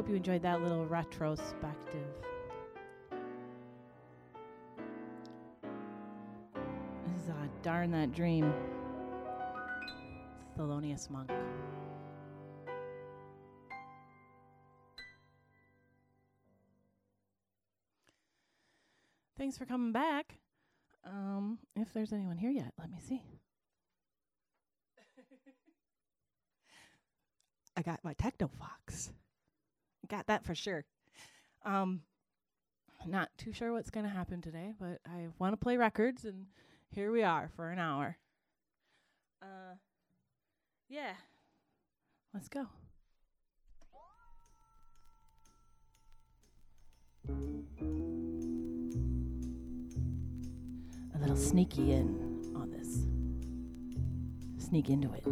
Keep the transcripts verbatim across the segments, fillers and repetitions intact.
Hope you enjoyed that little retrospective. This is a Darn That Dream, Thelonious Monk. Thanks for coming back. Um, if there's anyone here yet, let me see. I got my Techno Fox. Got that for sure. Um, not too sure what's going to happen today, but I want to play records, and here we are for an hour. Uh, yeah, let's go. A little sneaky in on this. Sneak into it.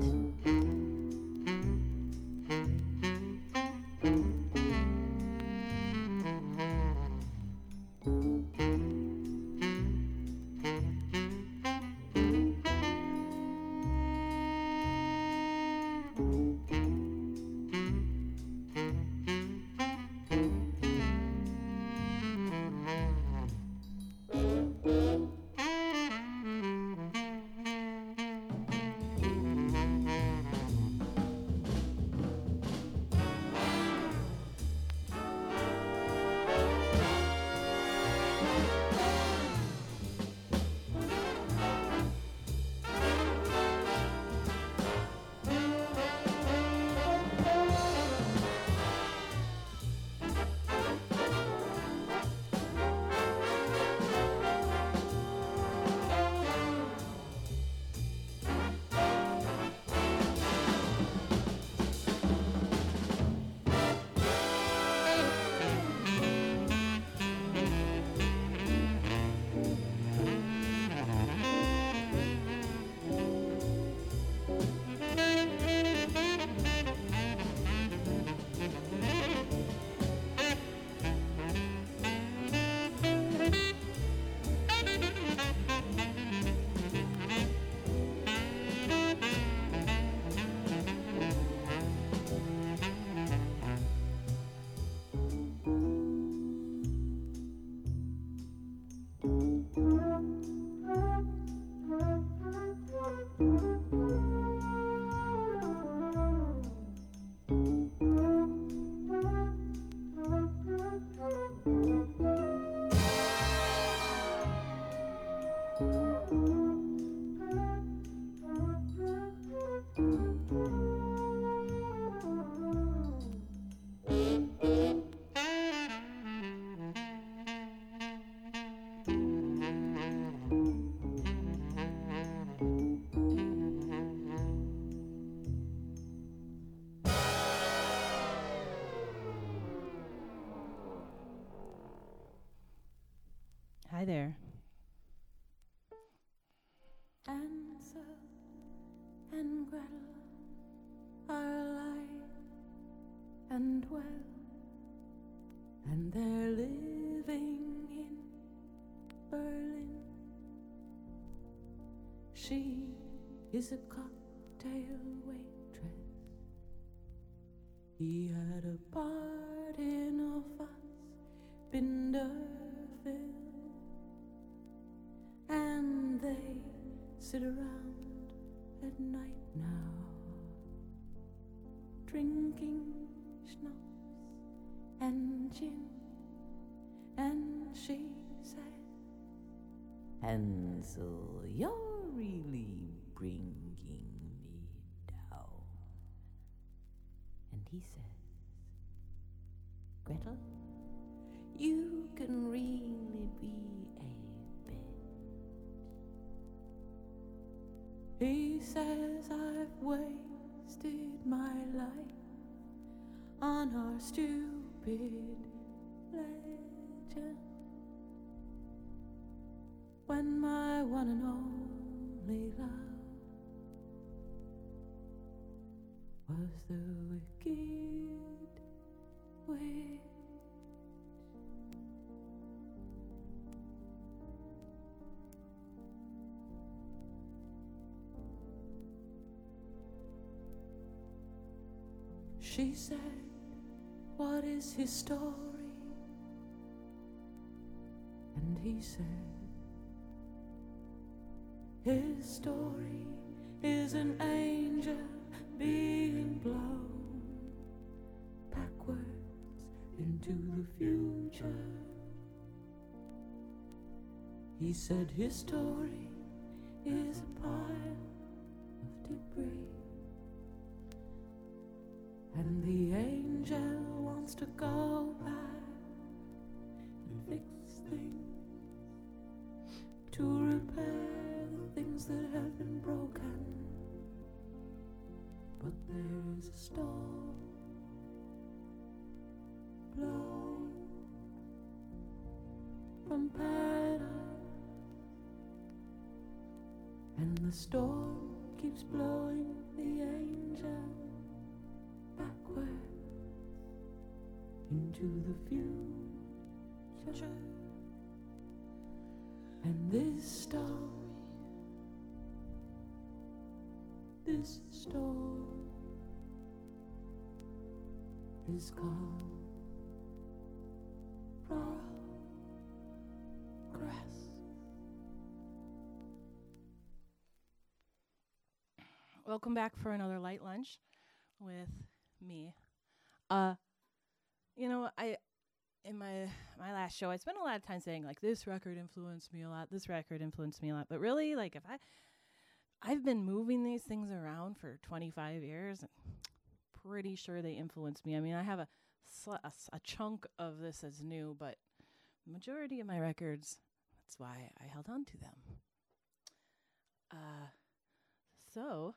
Hi there. Ansel and Gretel are alive and well, and they're living in Berlin. She is a cocktail waitress. He had a part in a Fassbinder film. And they sit around at night now, drinking schnapps and gin. And she said, Hansel, you're really bringing me down. And he says, Gretel, you can really be. He says, I've wasted my life on our stupid legend. When my one and only love was the wicked witch. She said, what is his story? And he said, his story is an angel being blown backwards into the future. He said his story is a pile of debris, and the angel wants to go back and fix things, to repair the things that have been broken. But there's a storm blowing from paradise, and the storm keeps blowing the angel into the future. And this story, this story is called Progress. Welcome back for another light lunch with me. Uh, you know, I in my my last show, I spent a lot of time saying like this record influenced me a lot, this record influenced me a lot. But really, like if I I've been moving these things around for twenty-five years, and pretty sure they influenced me. I mean, I have a sl- a, a chunk of this as new, but majority of my records, that's why I held on to them. Uh, so.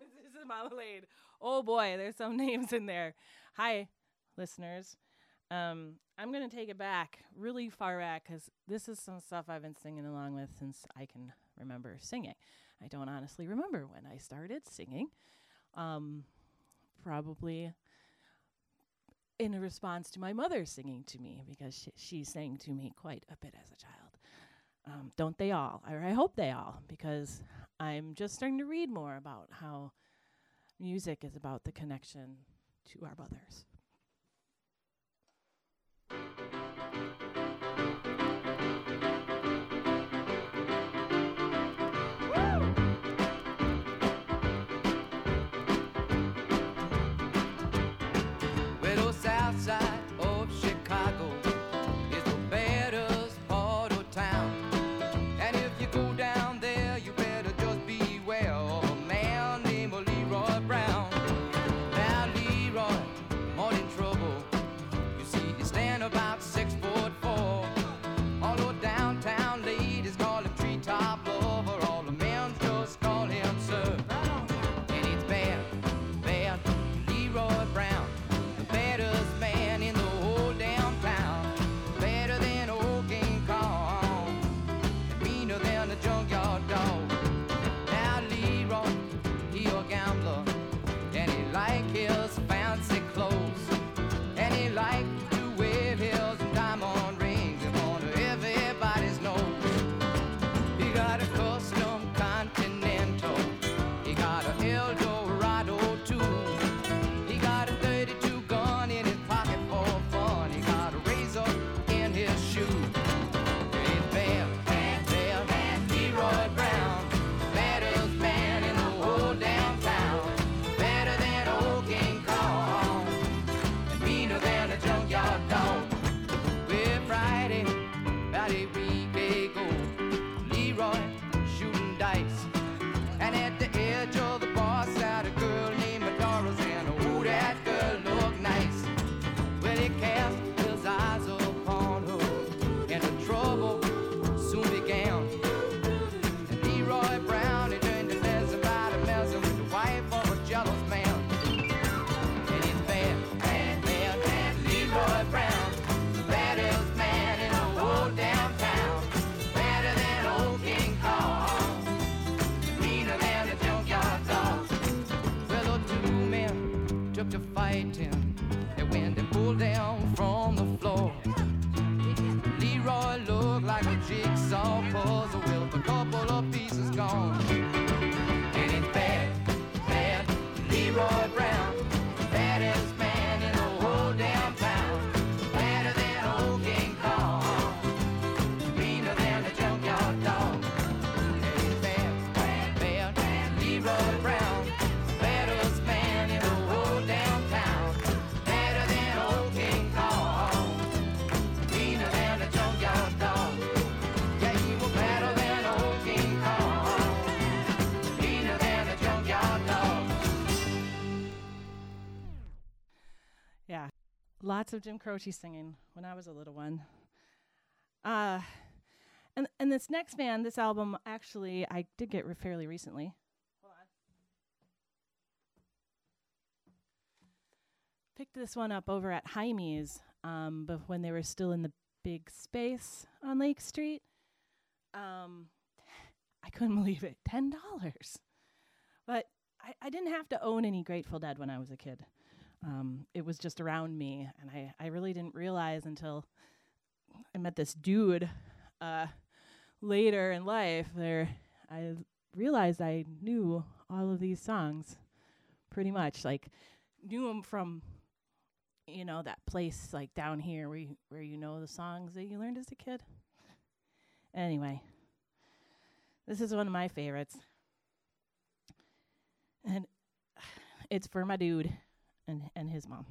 This is Malalaid. Oh boy, there's some names in there. Hi, listeners. Um, I'm going to take it back really far back because this is some stuff I've been singing along with since I can remember singing. I don't honestly remember when I started singing. Um, probably in response to my mother singing to me, because she, she sang to me quite a bit as a child. Um, don't they all? Or I hope they all, because I'm just starting to read more about how music is about the connection to our mothers. We're the south side of Chicago. Leroy looked like a jigsaw puzzle with a couple of pieces gone. Lots of Jim Croce singing when I was a little one. Uh, and, and this next band, this album, actually, I did get re- fairly recently. Hold on. Picked this one up over at Jaime's, um, but when they were still in the big space on Lake Street. Um, I couldn't believe it, ten dollars. But I, I didn't have to own any Grateful Dead when I was a kid. Um, it was just around me, and I, I really didn't realize until I met this dude uh, later in life there, I realized I knew all of these songs pretty much, like knew them from, you know, that place like down here where you, where you know the songs that you learned as a kid. Anyway, this is one of my favorites, and it's for my dude and, and his mom.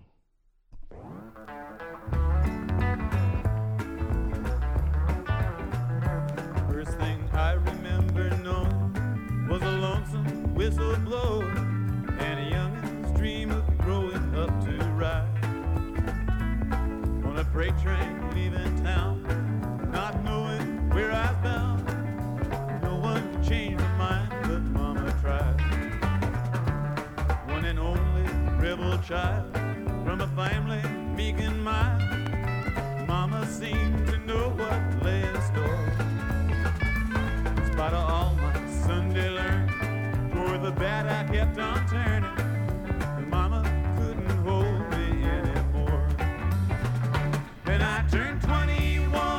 First thing I remember knowing was a lonesome whistle blow and a young'un's dream of growing up to ride on a freight train leaving town, not knowing where I was bound. No one could change my mind, but Mama tried. One and only rebel child from a family meek and mild, Mama seemed to know what lay in store. In spite of all my Sunday learning, toward the bad I kept on turning, and Mama couldn't hold me anymore. Then I turned twenty-one.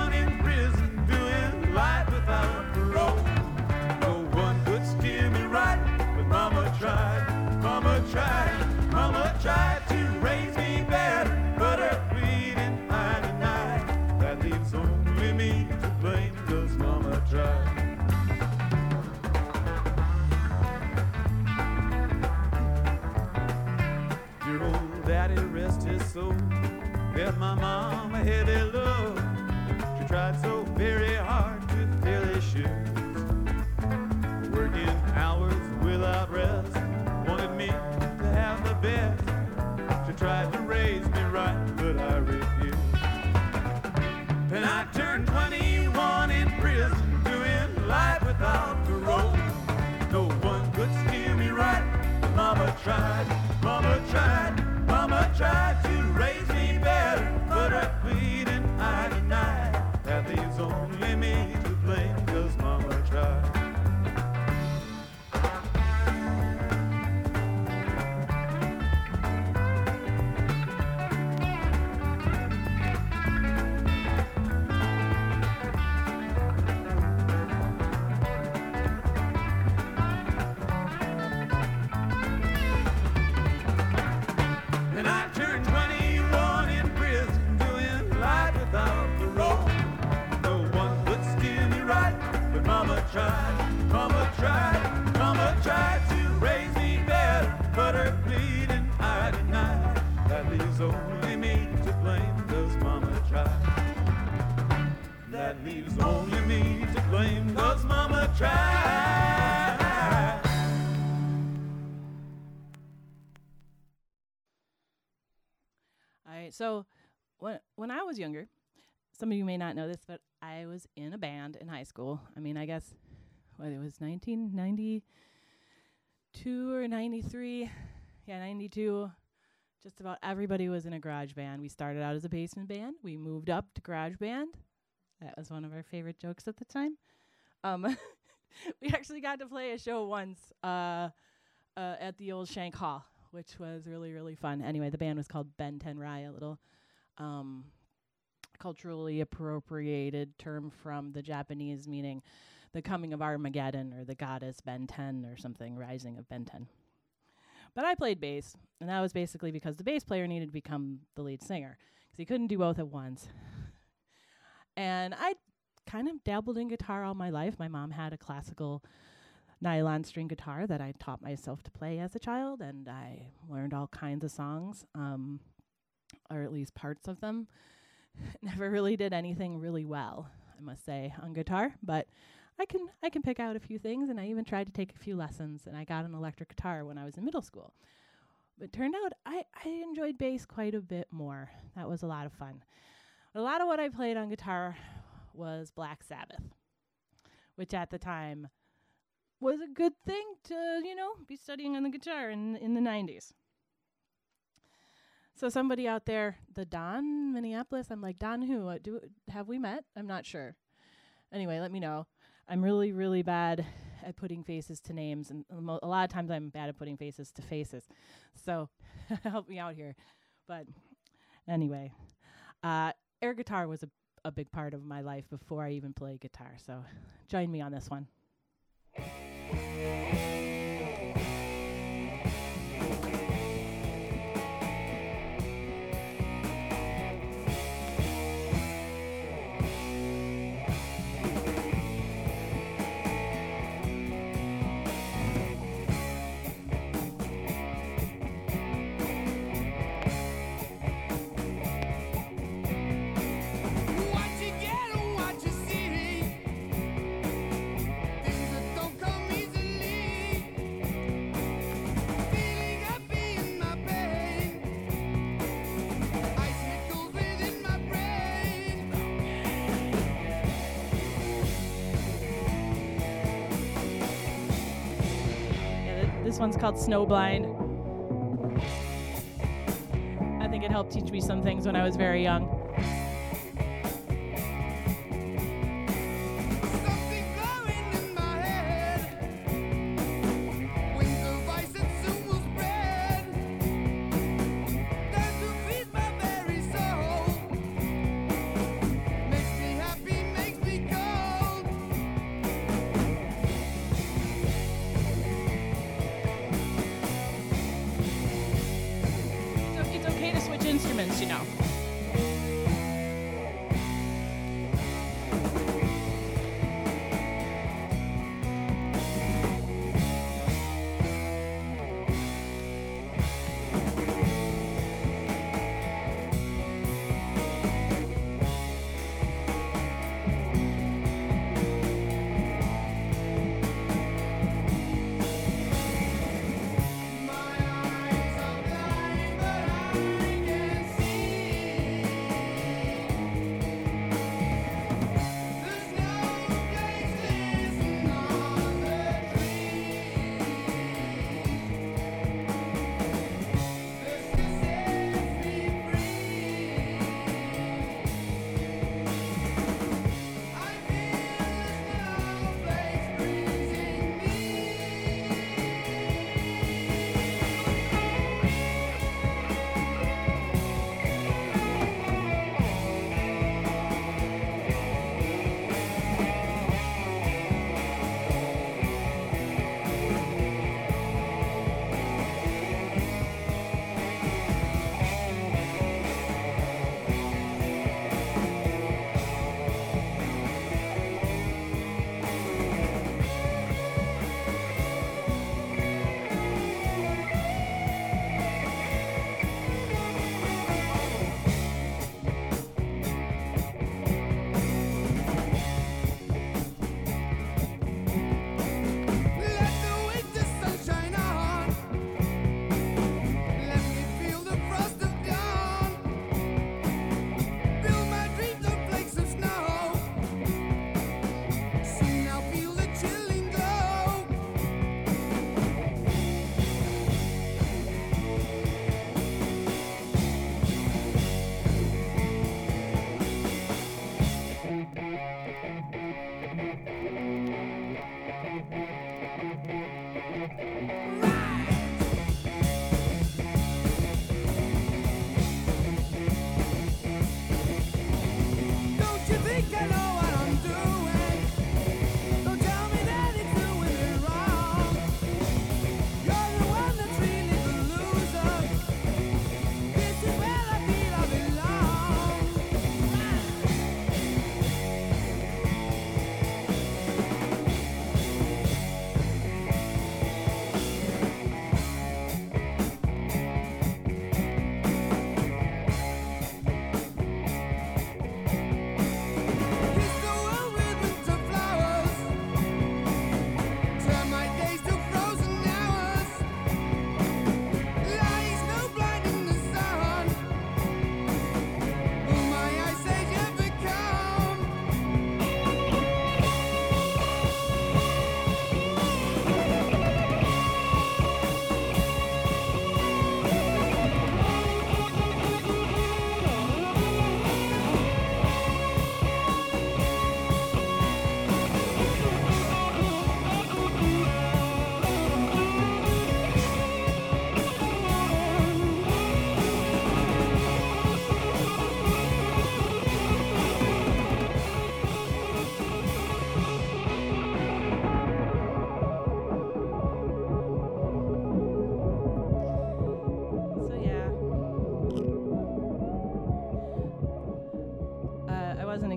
Mama tried, Mama tried to raise me better, but her pleading I denied. That leaves only me to blame, 'cause Mama tried. Your old daddy, rest his soul, left my mama heavy load. She tried so very hard to fill his shoes, working hours without rest. Me to have the best. She tried to raise me right, but I refused. Then I turned twenty-one in prison, doing life without parole. No one could steer me right. Mama tried, Mama tried, Mama tried to raise me better, but her pleading I denied. That leaves only me to blame, 'cause Mama tried. Mama tried, Mama tried to raise me better, but her pleading I denied. That leaves only me to blame, 'cause Mama tried. That leaves only me to blame, 'cause Mama tried. All right, so when when I was younger, some of you may not know this, but I was in a band in high school. I mean, I guess, what, it was nineteen ninety-two or ninety-three. Yeah, ninety-two. Just about everybody was in a garage band. We started out as a basement band. We moved up to garage band. That was one of our favorite jokes at the time. Um, we actually got to play a show once uh, uh, at the old Shank Hall, which was really, really fun. Anyway, the band was called Benten Rai, a little... Um, culturally appropriated term from the Japanese, meaning the coming of Armageddon or the goddess Benten or something, rising of Benten. But I played bass, and that was basically because the bass player needed to become the lead singer because he couldn't do both at once. And I kind of dabbled in guitar all my life. My mom had a classical nylon string guitar that I taught myself to play as a child, and I learned all kinds of songs, um, or at least parts of them. Never really did anything really well, I must say, on guitar, but I can I can pick out a few things, and I even tried to take a few lessons, and I got an electric guitar when I was in middle school. But it turned out I, I enjoyed bass quite a bit more. That was a lot of fun. A lot of what I played on guitar was Black Sabbath, which at the time was a good thing to, you know, be studying on the guitar in, in the nineties. So somebody out there, the Don, Minneapolis, I'm like, Don who? Uh, do, have we met? I'm not sure. Anyway, let me know. I'm really, really bad at putting faces to names, and a lot of times I'm bad at putting faces to faces. So help me out here. But anyway, uh, air guitar was a, a big part of my life before I even played guitar. So join me on this one. This one's called Snowblind. I think it helped teach me some things when I was very young.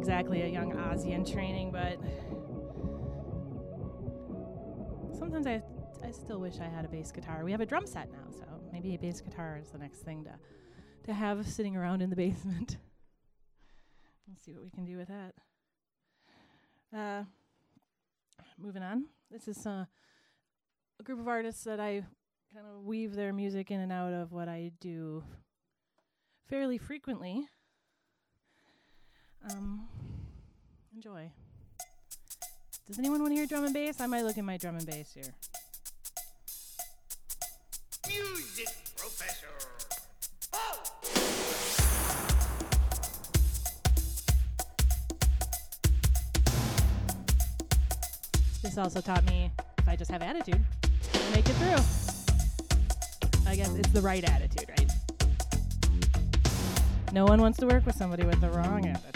exactly a young Aussie in training, but sometimes I I still wish I had a bass guitar. We have a drum set now, so maybe a bass guitar is the next thing to to have sitting around in the basement. We'll see what we can do with that. Uh, moving on. This is uh, a group of artists that I kind of weave their music in and out of what I do fairly frequently. Um, enjoy. Does anyone want to hear drum and bass? I might look in my drum and bass here. Music professor. This also taught me if I just have attitude, I'll make it through. I guess it's the right attitude, right? No one wants to work with somebody with the wrong attitude.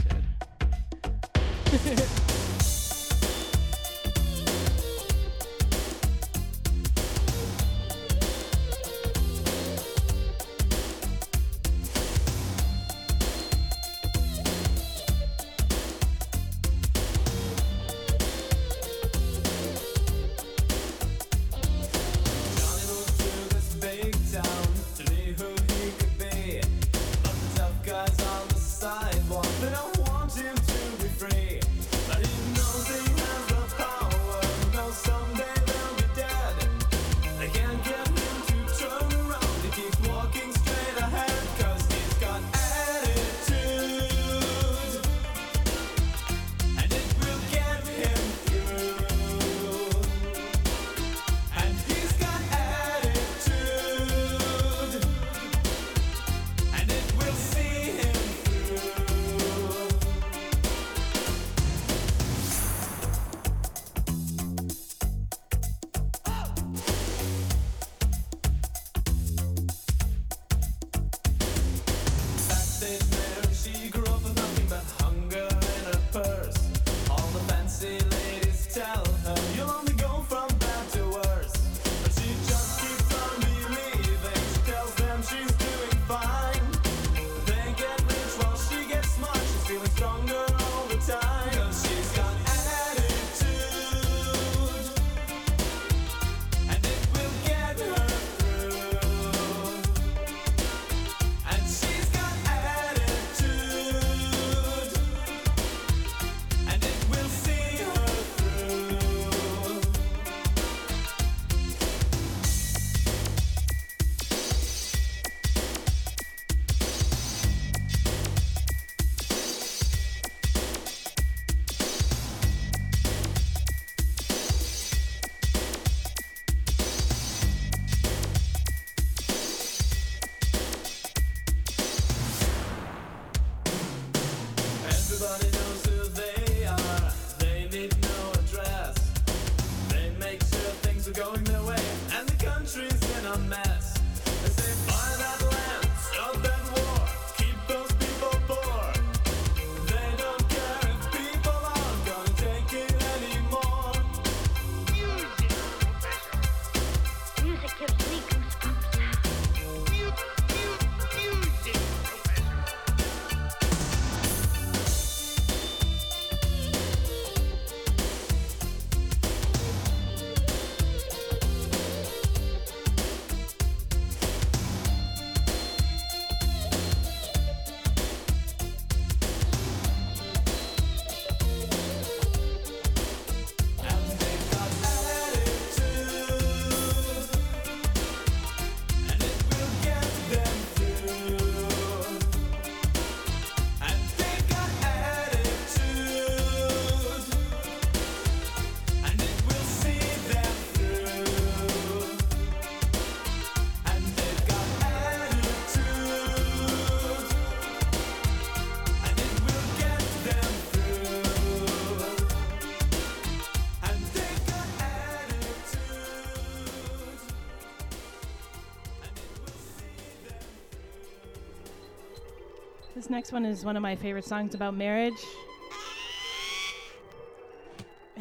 This next one is one of my favorite songs about marriage.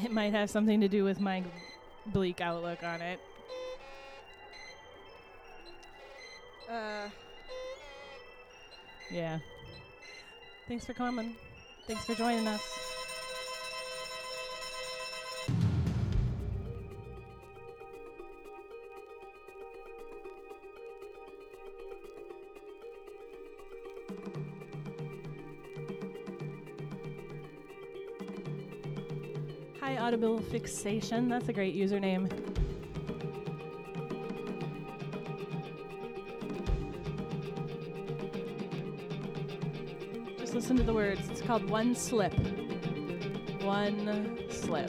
It might have something to do with my bleak outlook on it. Uh, yeah. Thanks for coming. Thanks for joining us. Hi, Audible Fixation. That's a great username. Just listen to the words. It's called One Slip. One Slip.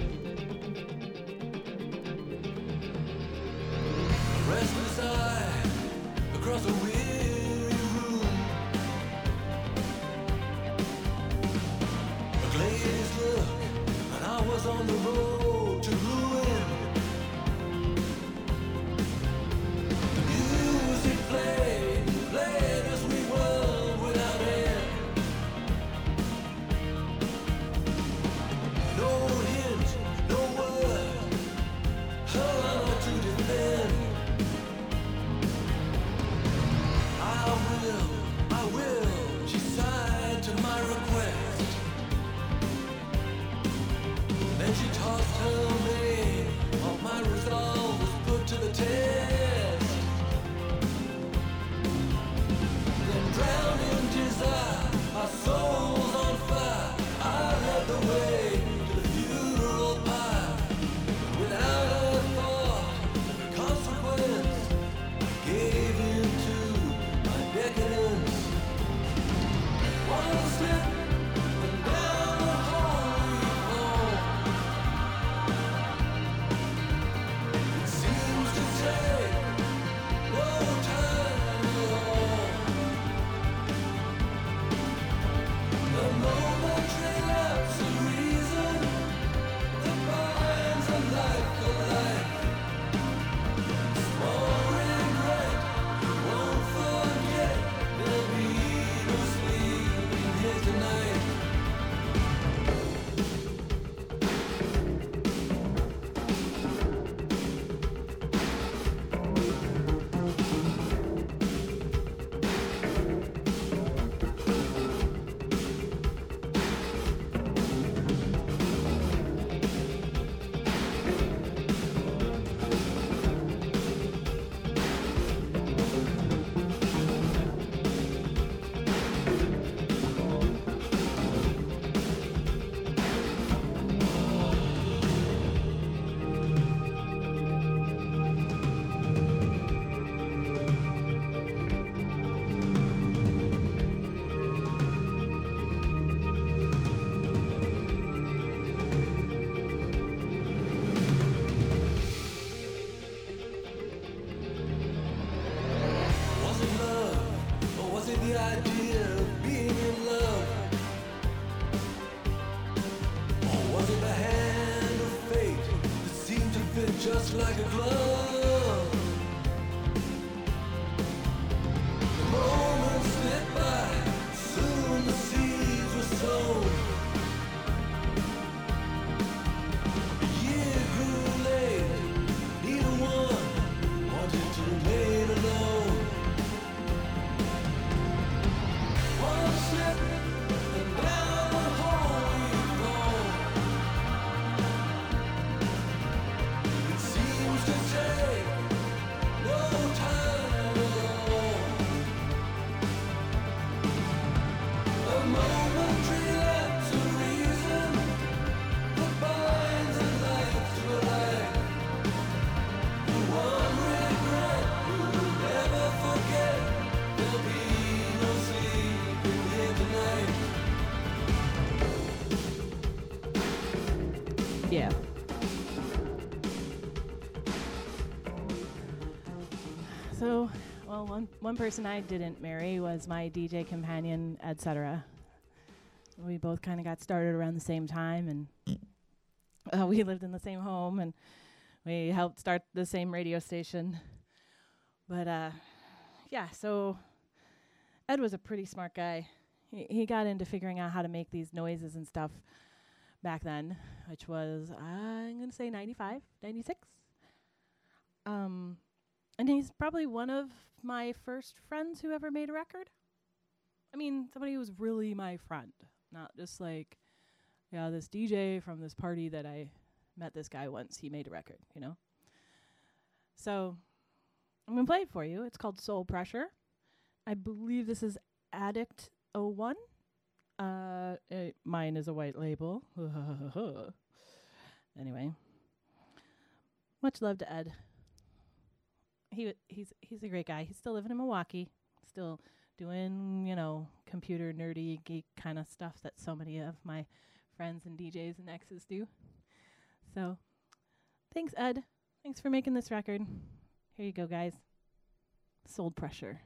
Restless eye across the weary room. A glazed look, and I was on the road to ruin. The music played, played as we were. One person I didn't marry was my D J companion, et cetera. We both kind of got started around the same time, and uh, we lived in the same home, and we helped start the same radio station. But uh, yeah, so Ed was a pretty smart guy. He, he got into figuring out how to make these noises and stuff back then, which was, uh, I'm going to say ninety-five, ninety-six. Um, and he's probably one of my first friends who ever made a record. I mean, somebody who was really my friend. Not just like, yeah, this D J from this party that I met this guy once, he made a record, you know? So I'm going to play it for you. It's called Soul Pressure. I believe this is Addict oh one. Uh, uh, mine is a white label. Anyway. Much love to Ed. He w- he's he's a great guy. He's still living in Milwaukee. Still doing, you know, computer nerdy geek kind of stuff that so many of my friends and D Js and exes do. So, thanks, Ed. Thanks for making this record. Here you go, guys. Soul Pressure.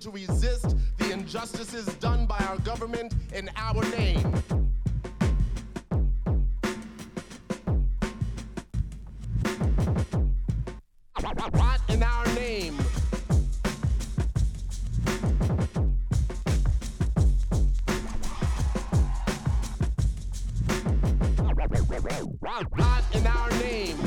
To resist the injustices done by our government in our name. Right in our name. Right in our name.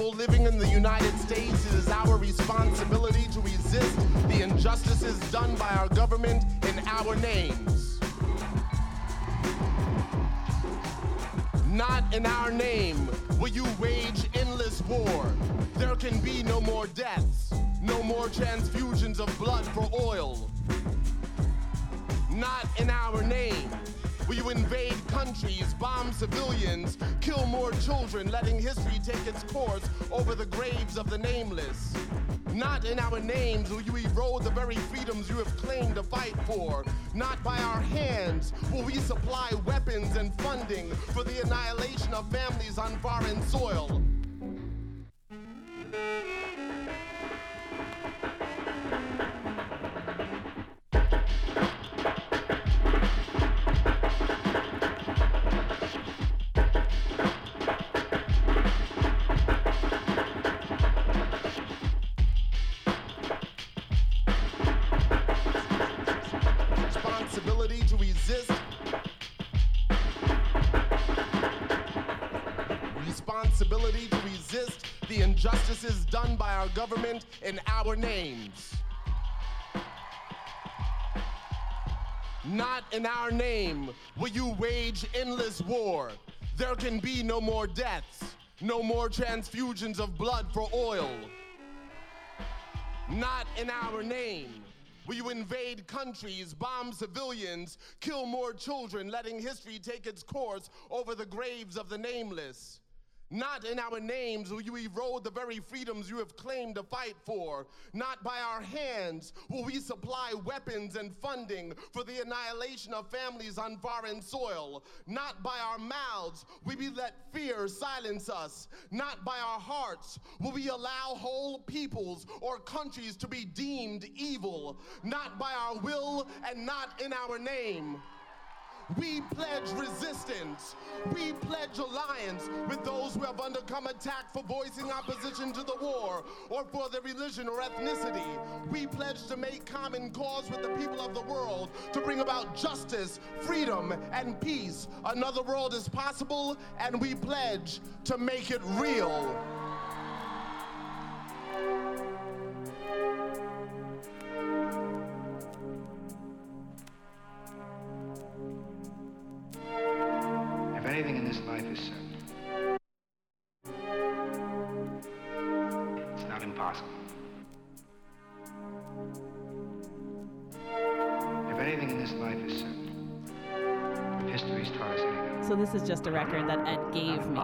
people living in the United States, it is our responsibility to resist the injustices done by our government in our names. Not in our name will you wage endless war. There can be no more deaths, no more transfusions of blood for oil. Not in our name will you invade countries, bomb civilians, kill more children, letting history take its course over the graves of the nameless. Not in our names will you erode the very freedoms you have claimed to fight for. Not by our hands will we supply weapons and funding for the annihilation of families on foreign soil. Responsibility to resist the injustices done by our government in our names. Not in our name will you wage endless war. There can be no more deaths, no more transfusions of blood for oil. Not in our name will you invade countries, bomb civilians, kill more children, letting history take its course over the graves of the nameless. Not in our names will you erode the very freedoms you have claimed to fight for. Not by our hands will we supply weapons and funding for the annihilation of families on foreign soil. Not by our mouths will we let fear silence us. Not by our hearts will we allow whole peoples or countries to be deemed evil. Not by our will and not in our name. We pledge resistance. We pledge alliance with those who have undergone attack for voicing opposition to the war or for their religion or ethnicity. We pledge to make common cause with the people of the world to bring about justice, freedom, and peace. Another world is possible, and we pledge to make it real. Everything in this life is certain. It's not impossible. If anything in this life is certain, if history's taught us anything. So this is just a record that Ed gave me.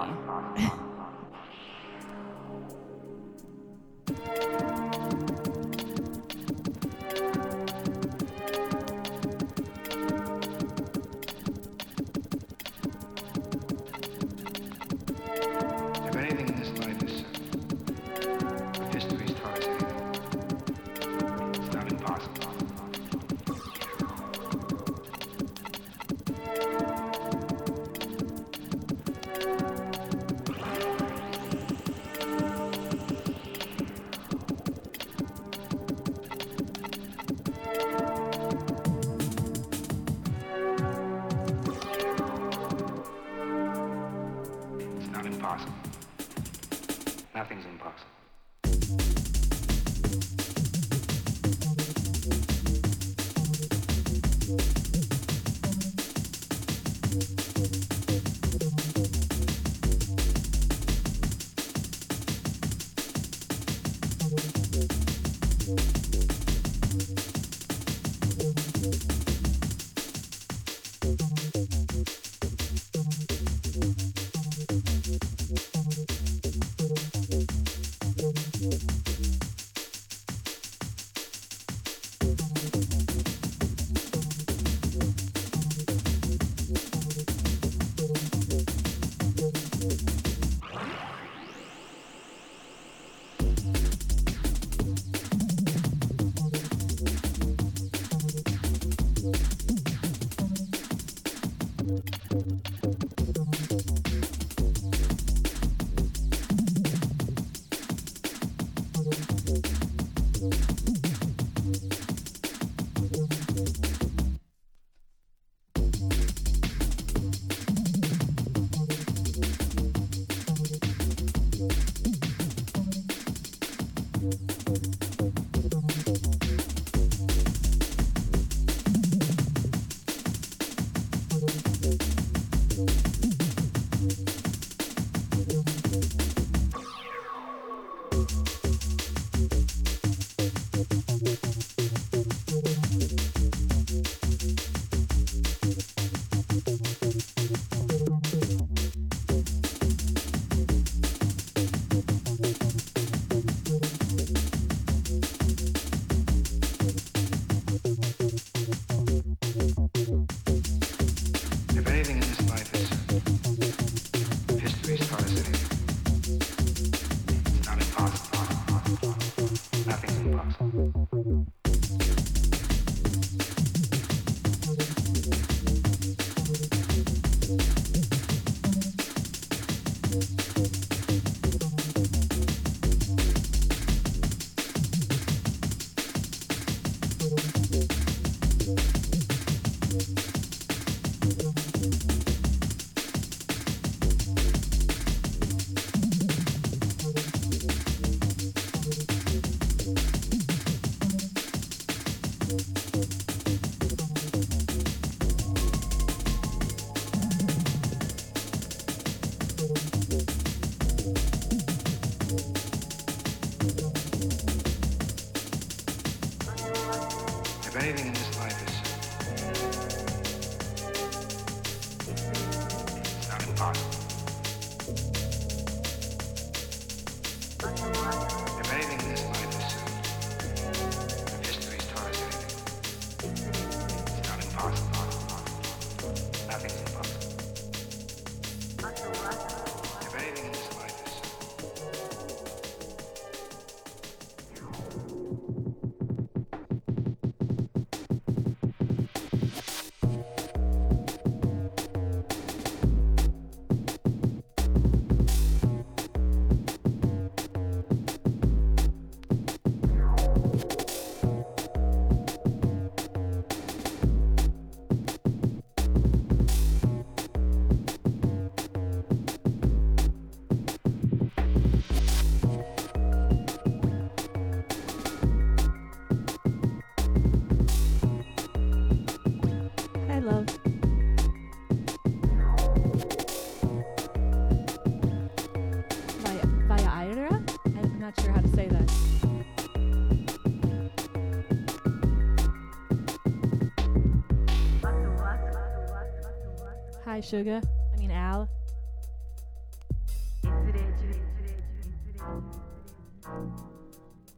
Hi, Sugar. I mean, Al.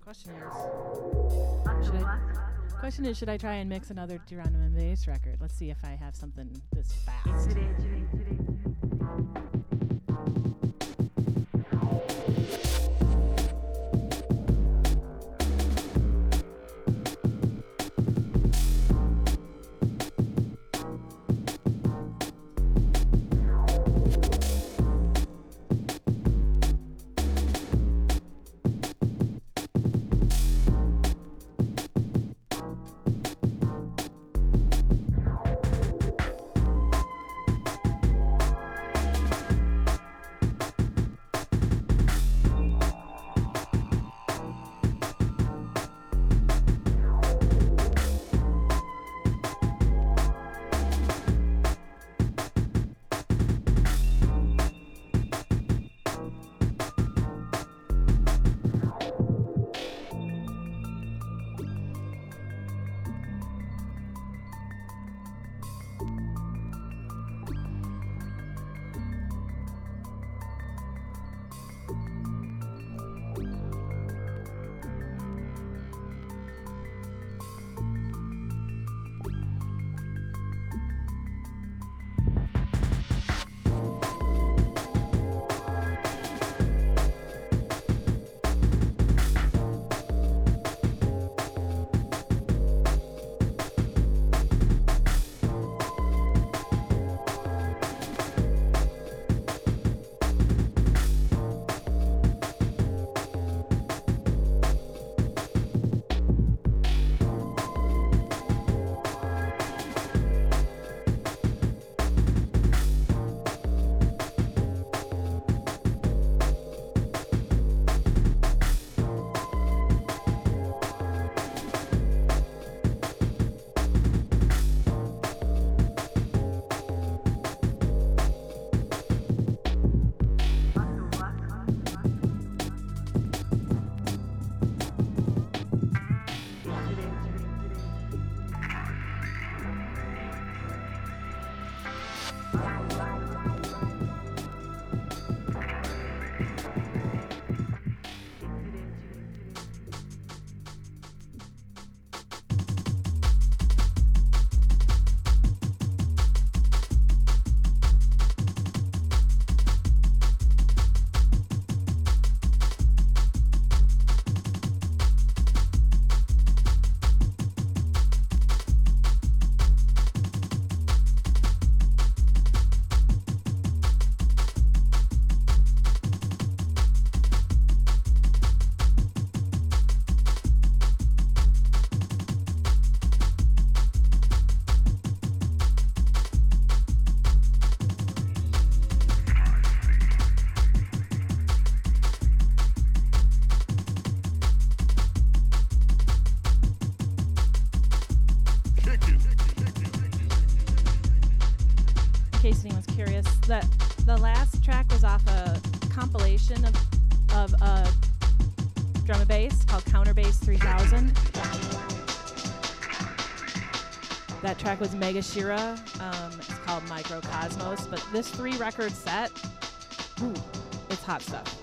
Question is, should I, question is, should I try and mix another Drum and Bass record? Let's see if I have something this fast. that the last track was off a compilation of of uh, drum and bass called Counterbass three thousand. That track was Megashira. Um, it's called Microcosmos. But this three record set, ooh, it's hot stuff.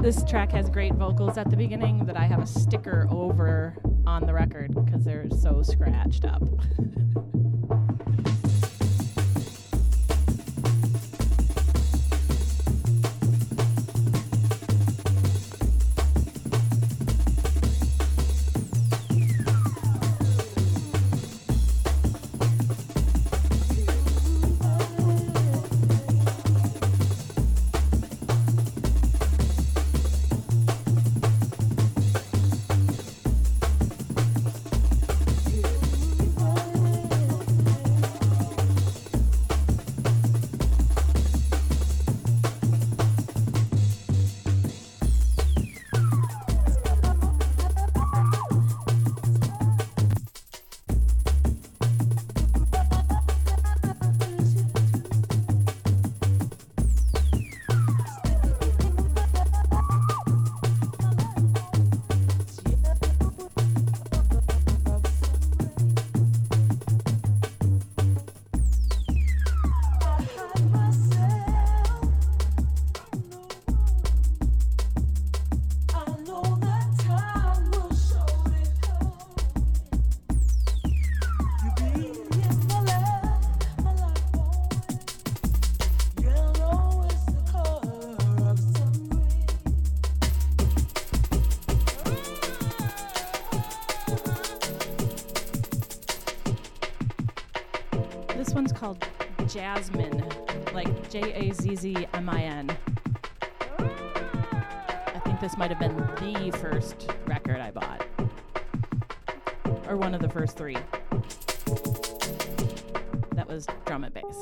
This track has great vocals at the beginning that I have a sticker over on the record because they're so scratched up. This one's called Jasmine, like J A Z Z M I N. I think this might have been the first record I bought, or one of the first three. That was Drum and Bass.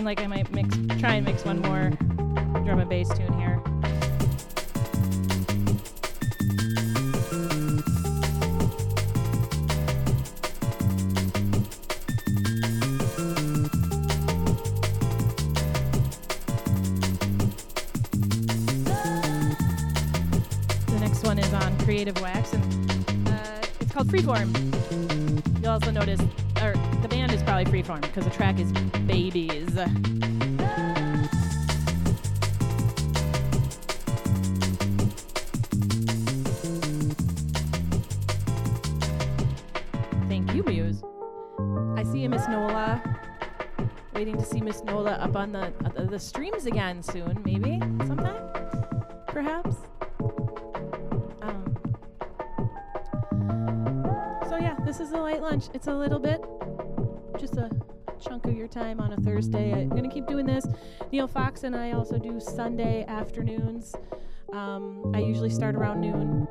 Like I might mix, try and mix one more drum and bass tune here. The next one is on Creative Wax, and uh, it's called Freeform. You'll also notice, or the band is probably Freeform because the track is Babies. Thank you, Muse. I see you, Miss Nola. Waiting to see Miss Nola up on the uh, the streams again soon, maybe sometime, perhaps. Um. So yeah, this is a light lunch. It's a little bit, just a chunk of your time on a Thursday. I'm gonna keep doing this. Neil Fox and I also do Sunday afternoons. Um, I usually start around noon.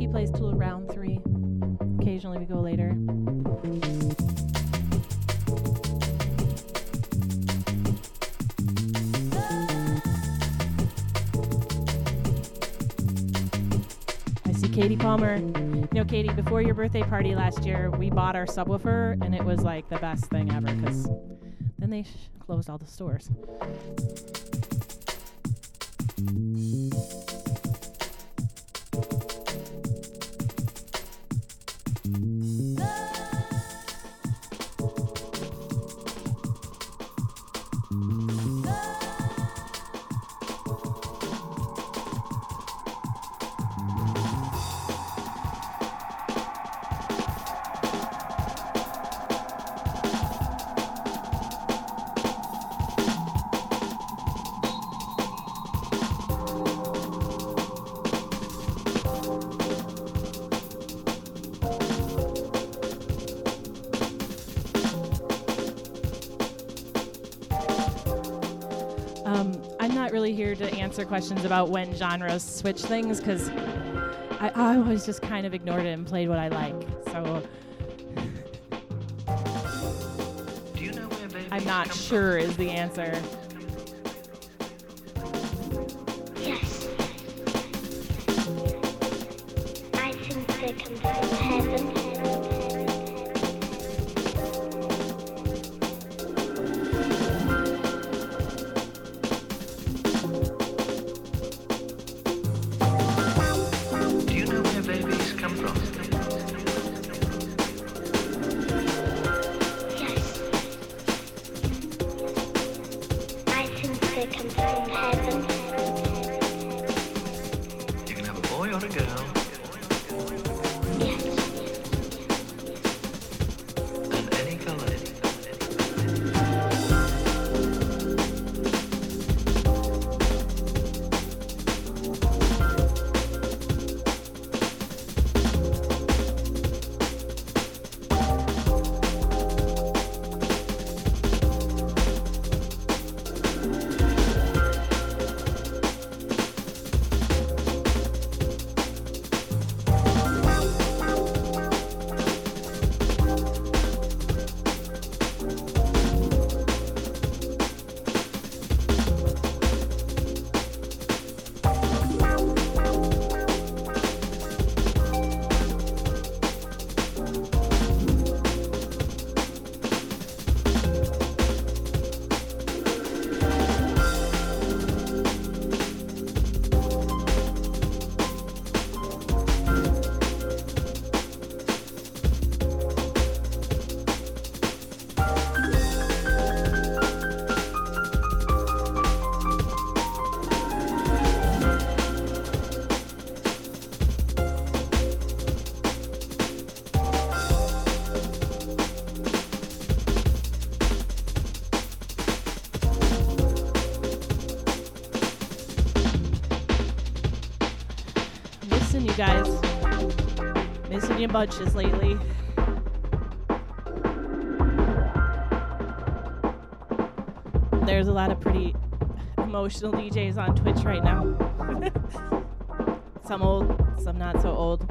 He plays till around three. Occasionally we go later. I see Katie Palmer. You know, Katie, before your birthday party last year, we bought our subwoofer, and it was like the best thing ever, because then they sh- closed all the stores. really here to answer questions about when genres switch things, because I, I always just kind of ignored it and played what I like. So do you know where babies I'm not sure from? Is the answer. Yes. I think they come from heaven. Guys, missing your bunches lately. There's a lot of pretty emotional D Js on Twitch right now. Some old, some not so old.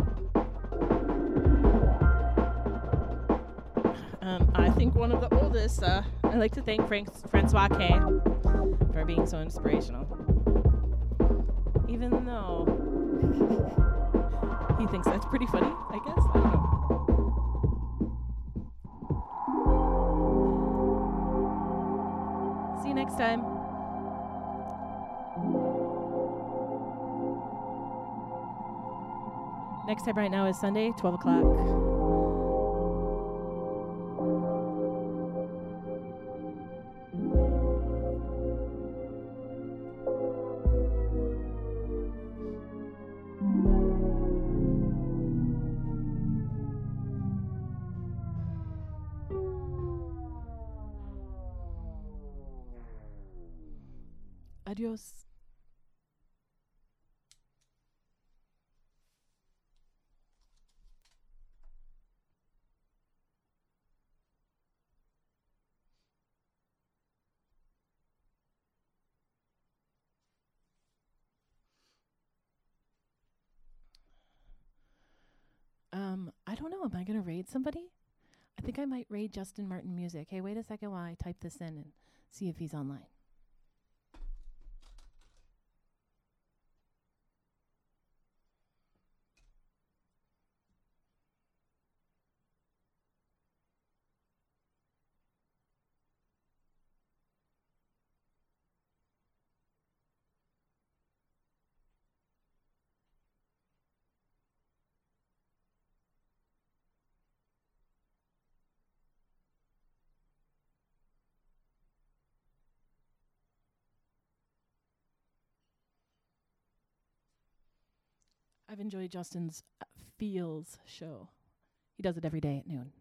Um, I think one of the oldest, uh, I'd like to thank Frank Francois K for being so inspirational. Even though... he thinks that's pretty funny, I guess. I don't know. See you next time. Next time right now is Sunday, twelve o'clock. Adios. Um, I don't know. Am I going to raid somebody? I think I might raid Justin Martin music. Hey, wait a second while I type this in and see if he's online. I've enjoyed Justin's Feels show. He does it every day at noon.